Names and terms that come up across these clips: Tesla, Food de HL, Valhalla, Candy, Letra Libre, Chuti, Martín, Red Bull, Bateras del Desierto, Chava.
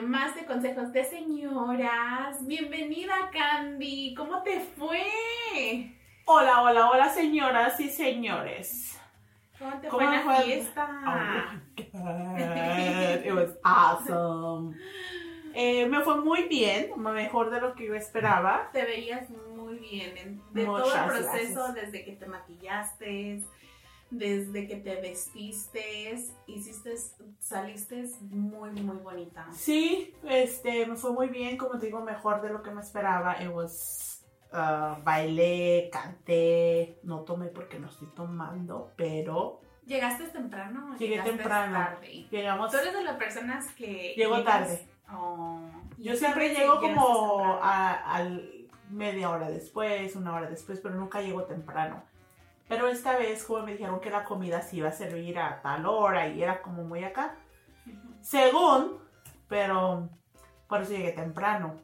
episodio más de Consejos de Señoras. Bienvenida, Candy. ¿Cómo te fue? Hola, hola, hola, señoras y señores. ¿Cómo te fue en la fiesta? Oh my God. It was awesome. Me fue muy bien, mejor de lo que yo esperaba. Te veías muy bien de todo el proceso, desde que te maquillaste, desde que te vestiste, saliste muy, muy bonita. Sí, me fue muy bien, como te digo, mejor de lo que me esperaba. Bailé, canté, no tomé porque no estoy tomando, pero... ¿Llegaste temprano o llegaste tarde? Llegamos... ¿Tú eres de las personas que... Llego tarde. Oh, yo siempre llego como a media hora después, una hora después, pero nunca llego temprano. Pero esta vez como me dijeron que la comida se iba a servir a tal hora y era como muy acá, según, pero por eso llegué temprano.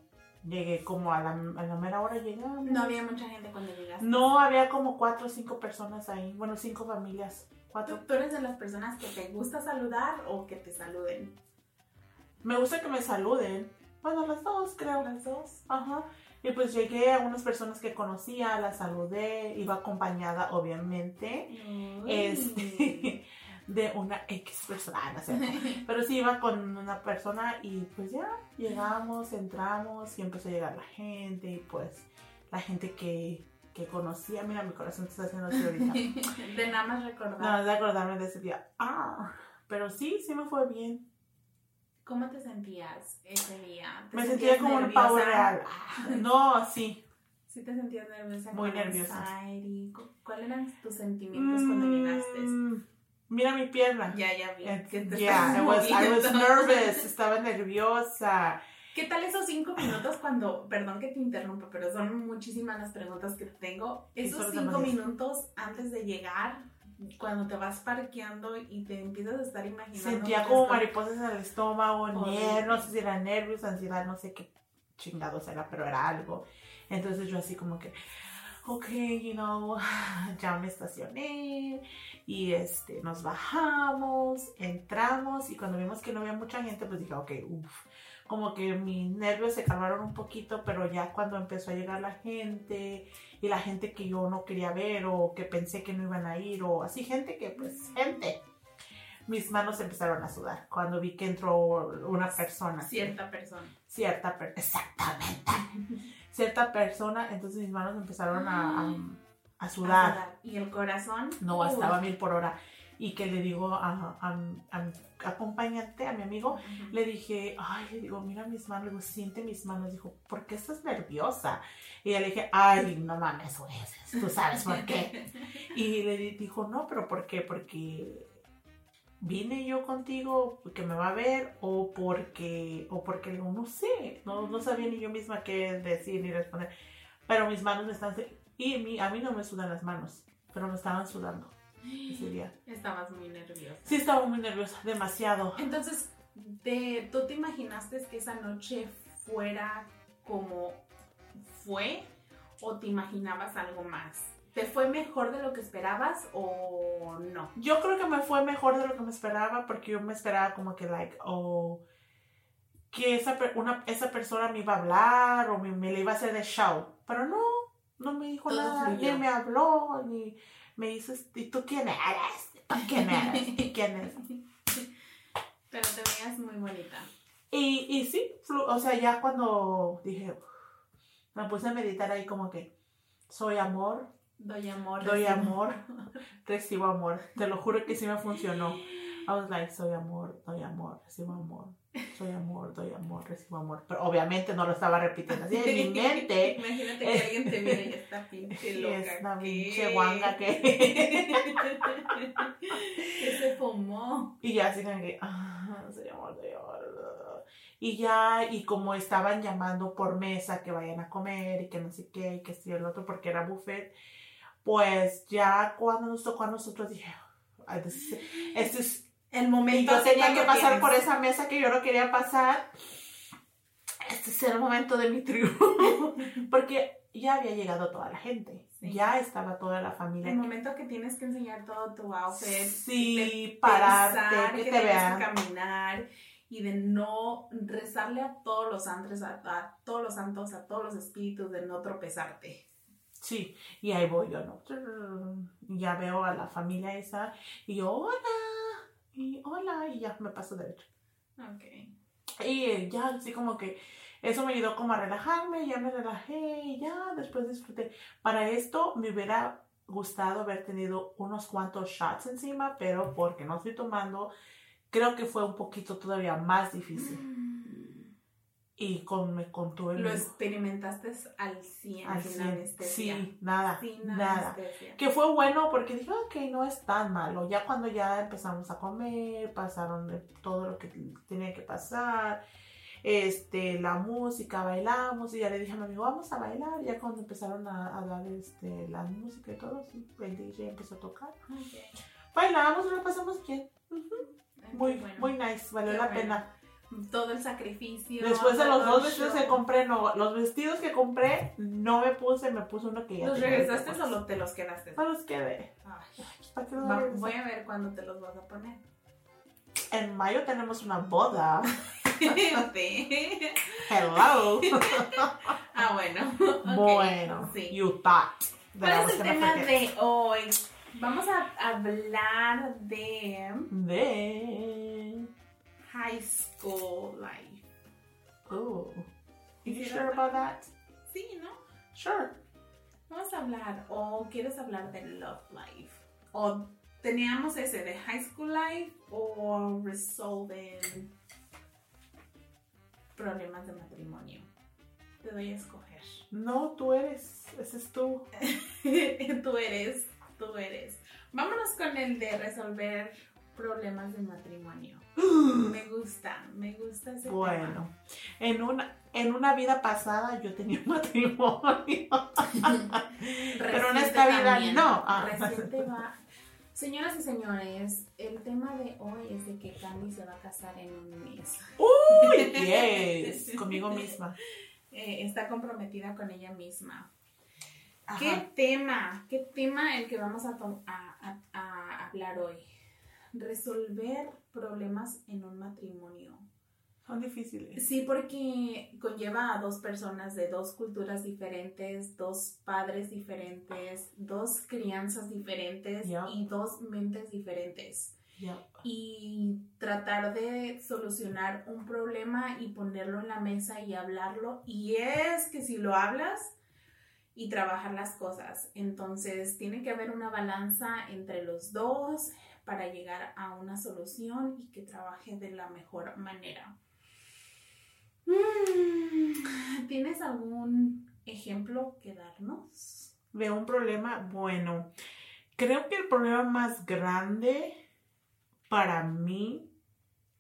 Llegué como a la mera hora llegamos. No había mucha gente cuando llegaste. No, había como 4 o 5 personas ahí, bueno, 5 familias. 4. ¿Tú eres de las personas que te gusta saludar o que te saluden? Me gusta que me saluden. Bueno, las dos, creo. Las dos. Ajá. Y pues llegué a unas personas que conocía, las saludé, iba acompañada, obviamente, de una X persona, no sé. Pero sí iba con una persona y pues ya, llegamos, entramos y empezó a llegar la gente y pues la gente que conocía. Mira, mi corazón está haciendo así ahorita. De nada más recordar. Nada más de acordarme de ese día. Ah, pero sí, sí me fue bien. ¿Cómo te sentías ese día? Me sentía como un pavo real. No, sí. ¿Sí te sentías nerviosa? Muy nerviosa. ¿Cuáles eran tus sentimientos cuando llegaste? Mira mi pierna. Ya vi. I was nervous. Estaba nerviosa. ¿Qué tal esos 5 minutos cuando, perdón que te interrumpa, pero son muchísimas las preguntas que tengo? Esos 5 minutos antes de llegar, cuando te vas parqueando y te empiezas a estar imaginando. Sentía como mariposas en el estómago, no sé si era nervios, ansiedad, no sé qué chingados era, pero era algo. Entonces yo así como que, ya me estacioné y nos bajamos, entramos y cuando vimos que no había mucha gente, pues dije, como que mis nervios se calmaron un poquito, pero ya cuando empezó a llegar la gente y la gente que yo no quería ver o que pensé que no iban a ir o así, gente, mis manos empezaron a sudar cuando vi que entró una persona. Exactamente. Cierta persona, entonces mis manos empezaron a sudar. ¿Y el corazón? No, estaba 1000 por hora. Y que le digo a mi acompañante, a mi amigo, le dije, mira mis manos, le digo, siente mis manos. Dijo, ¿por qué estás nerviosa? Y le dije, no mames, tú sabes por qué. Y le dijo, no, pero ¿por qué? Porque vine yo contigo, porque me va a ver, o porque le digo, no sé, no sabía ni yo misma qué decir ni responder. Pero mis manos me están, y a mí no me sudan las manos, pero me estaban sudando. Ese día. Estabas muy nerviosa. Sí, estaba muy nerviosa, demasiado. Entonces, ¿tú te imaginaste que esa noche fuera como fue o te imaginabas algo más? ¿Te fue mejor de lo que esperabas o no? Yo creo que me fue mejor de lo que me esperaba porque yo me esperaba como que que esa persona me iba a hablar o me le iba a hacer de show, pero no me dijo nada, ni me habló, ni... Me dices, ¿y tú quién eres? Pero te veías muy bonita. Y sí, o sea, ya cuando dije, me puse a meditar ahí como que, soy amor. Doy amor, recibo amor. Te lo juro que sí me funcionó. I was like, soy amor, doy amor, recibo amor. Soy amor, doy amor, recibo amor. Pero obviamente no lo estaba repitiendo así en mi mente. Imagínate que alguien te viene y está pinche loca. Es una pinche guanga que se fumó. Y ya así como que, soy amor, doy amor. Y como estaban llamando por mesa que vayan a comer y que no sé qué, y que sí el otro porque era buffet, pues ya cuando nos tocó a nosotros dije, esto es el momento. Y yo tenía que pasar por esa mesa que yo no quería pasar. Este es el momento de mi triunfo. Porque ya había llegado toda la gente. Sí. Ya estaba toda la familia. El momento que tienes que enseñar todo tu outfit. Sí, pararte, que te vean. Caminar. y de no rezarle a todos los santos, a todos los espíritus, de no tropezarte. Sí, y ahí voy yo, ¿no? Ya veo a la familia esa y yo, hola, y ya me paso derecho. Ok. Y ya así como que eso me ayudó como a relajarme, ya me relajé y ya después disfruté. Para esto me hubiera gustado haber tenido unos cuantos shots encima, pero porque no estoy tomando, creo que fue un poquito todavía más difícil. Y me contuve. Lo experimentaste al 100, al 100. Sin anestesia. Sí, nada, sin nada. Anestesia. Que fue bueno porque dije, ok, no es tan malo. Ya cuando ya empezamos a comer, pasaron todo lo que tenía que pasar, la música, bailamos, y ya le dije a mi amigo, vamos a bailar. Ya cuando empezaron a dar la música y todo, el DJ empezó a tocar. Okay. Bailamos, lo pasamos bien. Muy, bueno. Muy nice, valió la pena. Todo el sacrificio. Después de los dos vestidos que compré, los vestidos que compré no me puse, me puse uno que ya ¿Los regresaste o te los quedaste? Me los quedé. Voy a ver cuándo te los vas a poner. En mayo tenemos una boda. Hello. Bueno. Okay. Bueno, sí. You thought. ¿Cuál es el tema de hoy? Vamos a hablar de high school life. Oh, you sure about that? Sí, ¿no? Sure. Vamos a hablar, ¿quieres hablar de love life? O teníamos ese de high school life o resolving problemas de matrimonio. Te doy a escoger. No, tú eres, ese es tú. Tú eres. Vámonos con el de resolver problemas de matrimonio. Me gusta ese tema. En una vida pasada yo tenía un matrimonio. Pero en esta vida no. Señoras y señores, el tema de hoy es de que Candy se va a casar en un mes. ¡Uy! Yes. Conmigo misma. Está comprometida con ella misma. Ajá. ¿Qué tema el que vamos a hablar hoy? Resolver problemas en un matrimonio. Son difíciles. Sí, porque conlleva a dos personas de dos culturas diferentes, dos padres diferentes, dos crianzas diferentes, yep, y dos mentes diferentes. Yep. Y tratar de solucionar un problema y ponerlo en la mesa y hablarlo. Y es que si lo hablas y trabajar las cosas, entonces tiene que haber una balanza entre los dos para llegar a una solución y que trabaje de la mejor manera. ¿Tienes algún ejemplo que darnos? De un problema, bueno, creo que el problema más grande para mí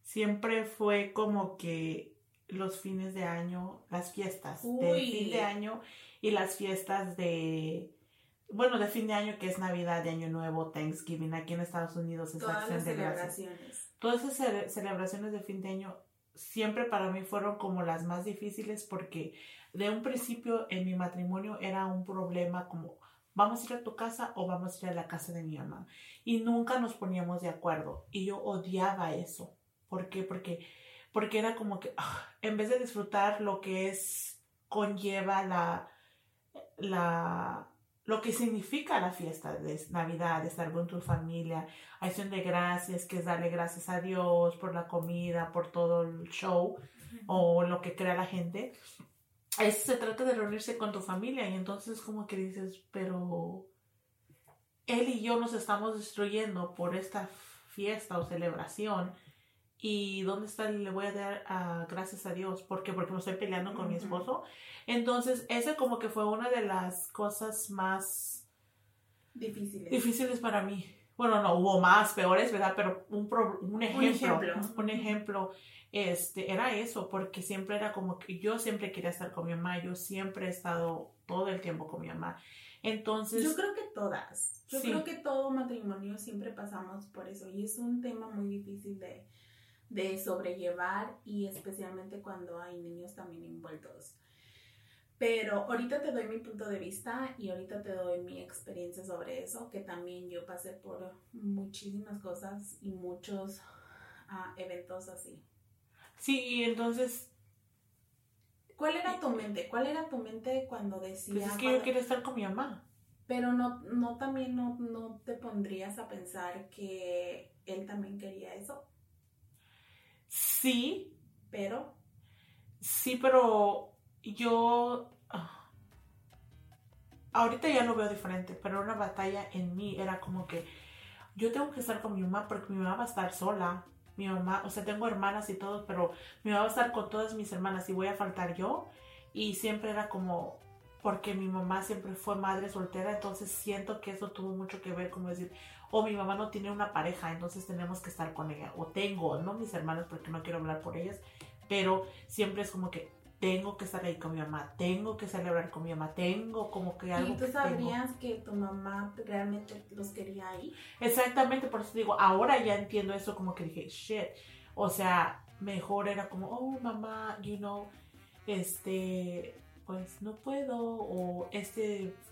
siempre fue como que los fines de año, las fiestas de fin de año y las fiestas de fin de año, que es Navidad, de Año Nuevo, Thanksgiving, aquí en Estados Unidos es todas las celebraciones. Todas esas celebraciones de fin de año siempre para mí fueron como las más difíciles porque de un principio en mi matrimonio era un problema como vamos a ir a tu casa o vamos a ir a la casa de mi mamá y nunca nos poníamos de acuerdo y yo odiaba eso. ¿Por qué? Porque era como que en vez de disfrutar lo que conlleva lo que significa la fiesta de Navidad, de estar con tu familia, acción de gracias, que es darle gracias a Dios por la comida, por todo el show, o lo que crea la gente. Eso se trata de reunirse con tu familia, y entonces como que dices, pero él y yo nos estamos destruyendo por esta fiesta o celebración, y dónde está, le voy a dar gracias a Dios, porque me estoy peleando con mi esposo. Entonces esa como que fue una de las cosas más difíciles para mí. Bueno, no hubo más peores, ¿verdad? Pero un ejemplo era eso, porque siempre era como que yo siempre quería estar con mi mamá, yo siempre he estado todo el tiempo con mi mamá. Entonces yo creo que todas, creo que todo matrimonio siempre pasamos por eso, y es un tema muy difícil de sobrellevar, y especialmente cuando hay niños también envueltos. Pero ahorita te doy mi punto de vista y ahorita te doy mi experiencia sobre eso, que también yo pasé por muchísimas cosas y muchos eventos así. Sí, y entonces... ¿Cuál era tu mente? ¿Cuál era tu mente cuando decías? Pues es que yo quería estar con mi mamá. Pero no te pondrías a pensar que él también quería eso. Sí, pero... Sí, pero yo... Ahorita ya lo veo diferente, pero una batalla en mí era como que yo tengo que estar con mi mamá porque mi mamá va a estar sola. Mi mamá, o sea, tengo hermanas y todo, pero mi mamá va a estar con todas mis hermanas y voy a faltar yo. Y siempre era como, porque mi mamá siempre fue madre soltera, entonces siento que eso tuvo mucho que ver, como decir, mi mamá no tiene una pareja, entonces tenemos que estar con ella. O tengo, no mis hermanas porque no quiero hablar por ellas, pero siempre es como que tengo que estar ahí con mi mamá, tengo que celebrar con mi mamá, tengo como que algo. ¿Y tú sabrías que tu mamá realmente los quería ahí? Exactamente, por eso digo, ahora ya entiendo eso, como que dije, shit, o sea, mejor era como, mamá, you know, pues no puedo, o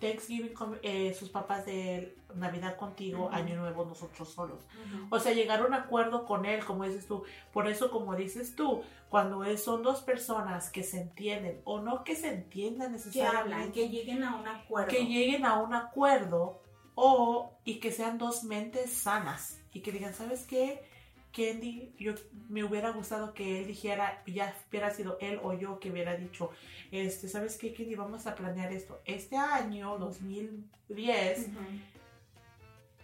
Thanksgiving con sus papás de Navidad contigo, uh-huh. Año Nuevo nosotros solos. Uh-huh. O sea, llegar a un acuerdo con él, como dices tú. Por eso, como dices tú, cuando son dos personas que se entienden, o no que se entiendan necesariamente. Que hablan, que lleguen a un acuerdo. Y que sean dos mentes sanas. Y que digan, ¿sabes qué? Candy, me hubiera gustado que él dijera, ya hubiera sido él o yo que hubiera dicho, ¿sabes qué, Candy? Vamos a planear esto. Este año, 2010, uh-huh.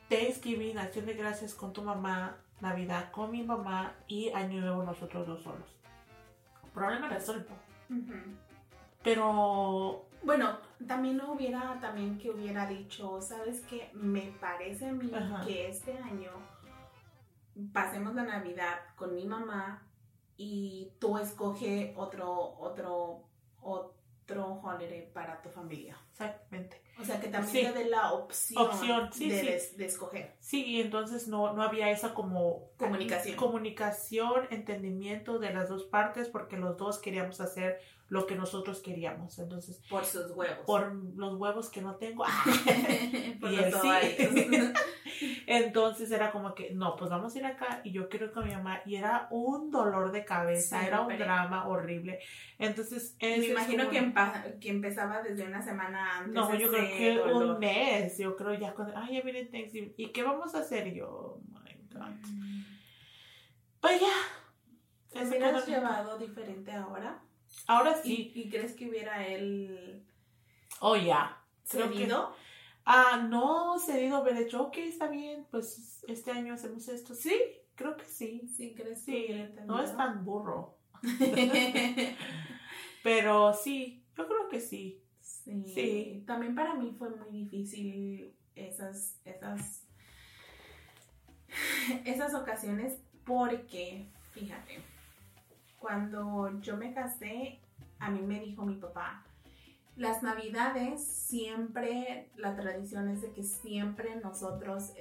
Thanksgiving, Acción de Gracias con tu mamá, Navidad con mi mamá y Año Nuevo nosotros dos solos. Problema resuelto. Uh-huh. Pero... Bueno, también que hubiera dicho, ¿sabes qué? Me parece a mí uh-huh. que este año... pasemos la Navidad con mi mamá y tú escoge otro holiday para tu familia. Exactamente. O sea, que también sí. Te dé la opción sí, de escoger. Sí, y entonces no había esa como... Comunicación, entendimiento de las dos partes, porque los dos queríamos hacer lo que nosotros queríamos. Entonces... Por sus huevos. Por los huevos que no tengo. Por los ovarios. Entonces era como que, no, pues vamos a ir acá y yo quiero ir con mi mamá. Y era un dolor de cabeza, sí, era un drama horrible. Entonces... Me imagino que empezaba desde una semana antes. No, yo creo que dolor. Un mes. Yo creo ya cuando... Ay, ya viene Thanksgiving. ¿Y qué vamos a hacer? Yo, oh my God. Pues ya. ¿Te hubieras llevado diferente ahora? Ahora sí. ¿Y crees que hubiera él... ¿Cedido? No, cedido, haber hecho, ok, está bien, pues este año hacemos esto. Sí, creo que sí. Sí, crees que sí. No es tan burro. Pero sí, yo creo que sí. Sí. También para mí fue muy difícil esas ocasiones porque, fíjate, cuando yo me casé, a mí me dijo mi papá, las Navidades siempre, la tradición es de que siempre nosotros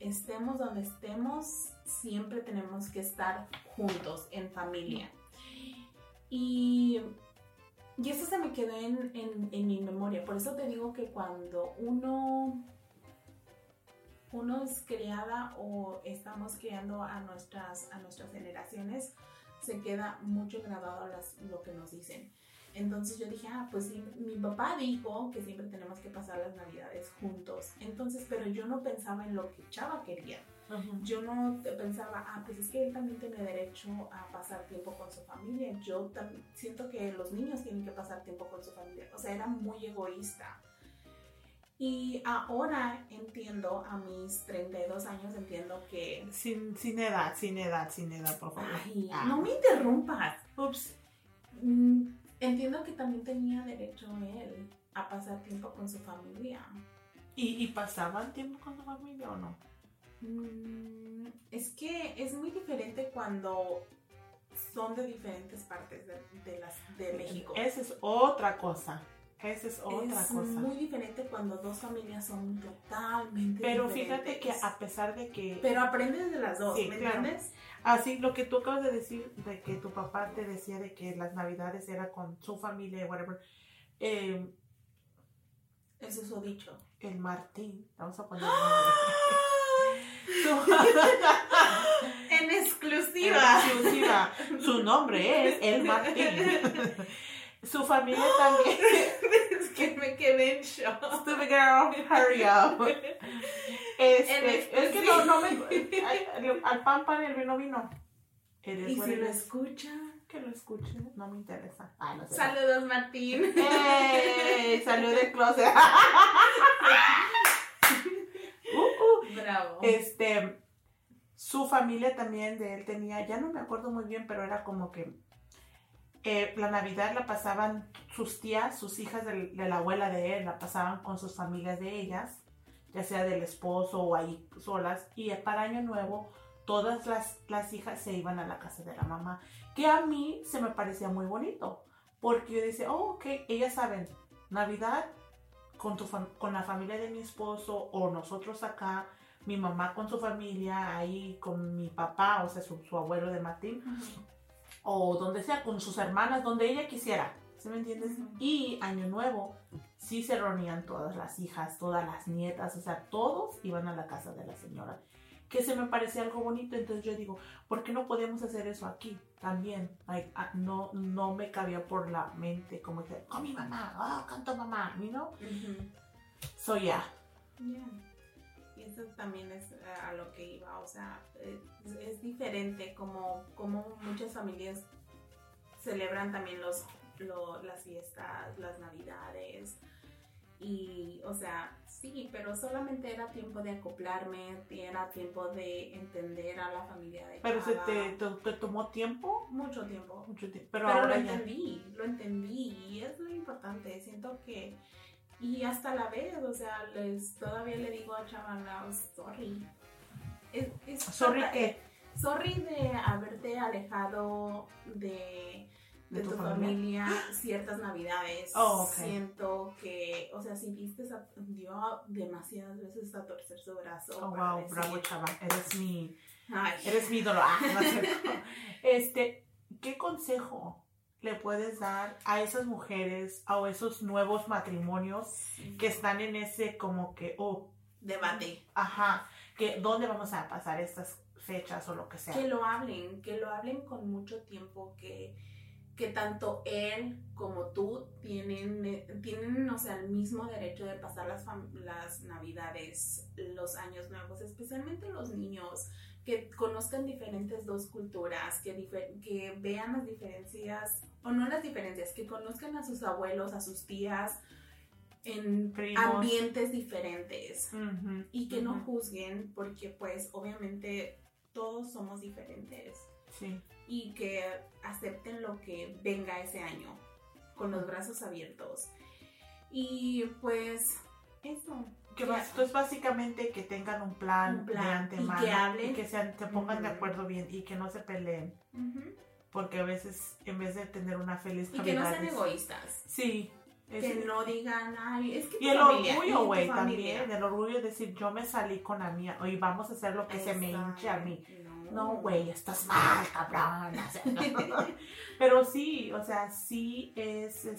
estemos donde estemos, siempre tenemos que estar juntos, en familia. Y eso se me quedó en mi memoria. Por eso te digo que cuando uno es criada o estamos criando a nuestras generaciones, se queda mucho grabado lo que nos dicen. Entonces yo dije, pues sí, mi papá dijo que siempre tenemos que pasar las Navidades juntos. Entonces, pero yo no pensaba en lo que Chava quería. Uh-huh. Yo no pensaba, pues es que él también tiene derecho a pasar tiempo con su familia. Yo siento que los niños tienen que pasar tiempo con su familia. O sea, era muy egoísta. Y ahora entiendo, a mis 32 años, entiendo que... Sin edad, por favor. Ay, no me interrumpas. Ups. Entiendo que también tenía derecho él a pasar tiempo con su familia. ¿Y pasaban tiempo con su familia o no? Es que es muy diferente cuando son de diferentes partes de México. Esa es otra cosa. Es muy diferente cuando dos familias son totalmente diferentes. Pero fíjate que a pesar de que... Pero aprendes de las dos, sí, ¿me entiendes? Así, lo que tú acabas de decir, de que tu papá te decía de que las Navidades era con su familia y whatever. Eso es lo dicho. El Martín, vamos a poner... ¡Ah! En exclusiva. Exclusiva. Su nombre es el Martín. Su familia también. Es que me quedé en shock. Stupid girl, hurry up. Es que no me... Al pan pan el vino vino. ¿Y si lo escucha? Que lo escuche, no me interesa. Ah, no sé. Saludos, Martín. ¡Ey! Saludos del closet. Bravo. Su familia también de él tenía, ya no me acuerdo muy bien, pero era como que la Navidad la pasaban sus tías, sus hijas de la abuela de él, la pasaban con sus familias de ellas, ya sea del esposo o ahí solas, y para Año Nuevo todas las hijas se iban a la casa de la mamá, que a mí se me parecía muy bonito, porque yo decía, oh, ok, ellas saben, Navidad con la familia de mi esposo o nosotros acá, mi mamá con su familia, ahí con mi papá, o sea, su abuelo de Martín, o donde sea, con sus hermanas, donde ella quisiera, ¿sí me entiendes? Y Año Nuevo sí se reunían todas las hijas, todas las nietas, o sea, todos iban a la casa de la señora, que se me parecía algo bonito. Entonces yo digo, ¿por qué no podemos hacer eso aquí también? Like, no me cabía por la mente como que, con mi mamá, canto mamá, you know? Mm-hmm. So, yeah. Y eso también es a lo que iba, o sea, es diferente como muchas familias celebran también las fiestas, las navidades. Y, o sea, sí, pero solamente era tiempo de acoplarme, era tiempo de entender a la familia de Chava. ¿Pero se te tomó tiempo? Mucho tiempo. Pero ahora lo entendí y es lo importante. Siento que, y hasta la vez, o sea, todavía le digo a Chava, no, sorry. ¿Sorry qué? Sorry de haberte alejado de tu familia ciertas navidades. Oh, okay. Siento que, o sea, si viste, dio demasiadas veces a torcer su brazo. Oh, wow, decir, bravo, Chava, eres mi ídolo. ¿Qué consejo le puedes dar a esas mujeres, a esos nuevos matrimonios que están en ese como que, debate? Ajá, que dónde vamos a pasar estas fechas o lo que sea. Que lo hablen con mucho tiempo, que tanto él como tú tienen, o sea, el mismo derecho de pasar las navidades, los años nuevos, especialmente los niños, que conozcan diferentes dos culturas, que vean las diferencias, o no las diferencias, que conozcan a sus abuelos, a sus tías, en ambientes diferentes, uh-huh, y que no juzguen, porque pues obviamente todos somos diferentes. Sí. Y que acepten lo que venga ese año, con los brazos abiertos. Y pues, eso. Pues básicamente que tengan un plan de antemano. Y que hablen. Y que se pongan de acuerdo bien y que no se peleen. Uh-huh. Porque a veces, en vez de tener una feliz Navidad. Y que no sean egoístas. Sí. Que no digan, ay, es que tu familia. Y el orgullo, güey, también. El orgullo de decir, yo me salí con la mía, hoy vamos a hacer lo que se me hinche a mí. No, güey, estás mal, cabrón. Pero sí, o sea, sí es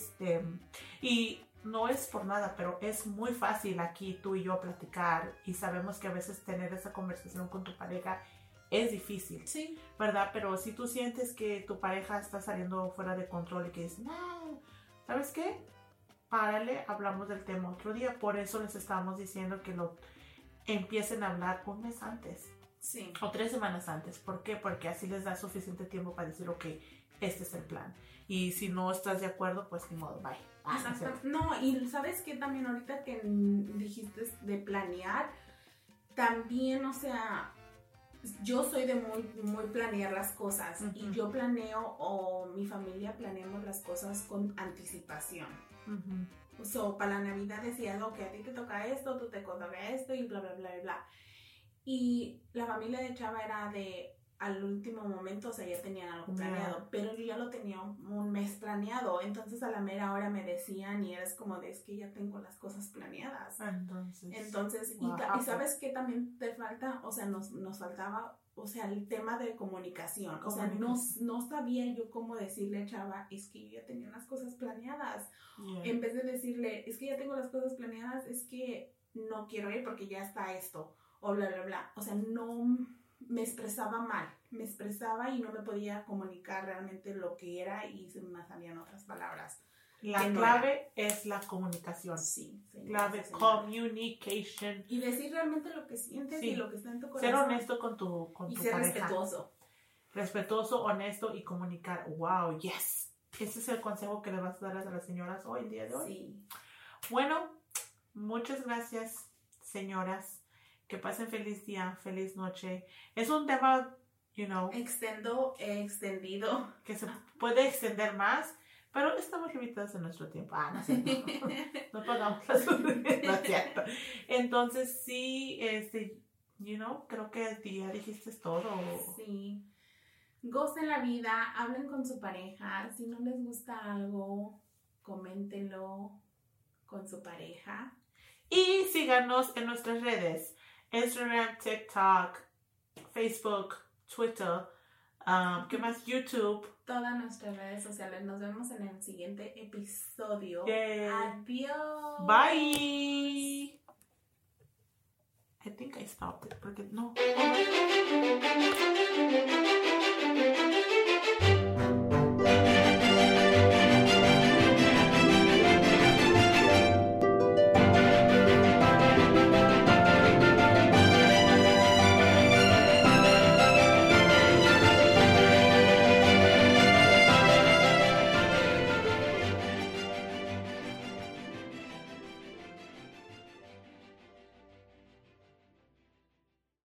y no es por nada, pero es muy fácil aquí tú y yo platicar, y sabemos que a veces tener esa conversación con tu pareja es difícil, sí, ¿verdad? Pero si tú sientes que tu pareja está saliendo fuera de control y que dices, no, ¿sabes qué? Párale, hablamos del tema otro día. Por eso les estamos diciendo que lo empiecen a hablar un mes antes. Sí. O 3 semanas antes. ¿Por qué? Porque así les da suficiente tiempo para decir, ok, este es el plan. Y si no estás de acuerdo, pues ni modo, bye. Exacto. No, y ¿sabes qué? También ahorita que dijiste de planear, también, o sea, yo soy de muy, muy planear las cosas. Uh-huh. Y yo planeo, o mi familia planeamos las cosas con anticipación. Uh-huh. O sea, para la Navidad decía, ok, a ti te toca esto, tú te toca esto y bla, bla, bla, bla. Y la familia de Chava era de al último momento, o sea, ya tenían algo planeado, yeah, pero yo ya lo tenía un mes planeado, entonces a la mera hora me decían y eres como de, es que ya tengo las cosas planeadas. Entonces wow, y sabes que también te falta, o sea, nos faltaba, o sea, el tema de comunicación, o sea, no sabía yo cómo decirle a Chava, es que yo ya tenía las cosas planeadas, yeah, en vez de decirle, es que ya tengo las cosas planeadas, es que no quiero ir porque ya está esto, o bla, bla, bla. O sea, no, me expresaba mal, me expresaba y no me podía comunicar realmente lo que era y se me salían otras palabras. La clave es la comunicación. Sí, señora, clave, señora. Communication. Y decir realmente lo que sientes, sí, y lo que está en tu corazón. Ser honesto con tu pareja. Y ser respetuoso. Respetuoso, honesto y comunicar. ¡Wow! ¡Yes! Ese es el consejo que le vas a dar a las señoras hoy, el día de hoy. Sí. Bueno, muchas gracias, señoras. Que pasen feliz día, feliz noche. Es un tema, extendido. Que se puede extender más. Pero estamos limitados en nuestro tiempo. Ah, no sé. No pagamos las no cierto. Entonces, sí, creo que ya dijiste todo. Sí. Gocen la vida, hablen con su pareja. Si no les gusta algo, coméntenlo con su pareja. Y síganos en nuestras redes. Instagram, TikTok, Facebook, Twitter. ¿Qué más? YouTube. Todas nuestras redes sociales. Nos vemos en el siguiente episodio. Yeah. Adiós. Bye. I think I stopped it. Porque no.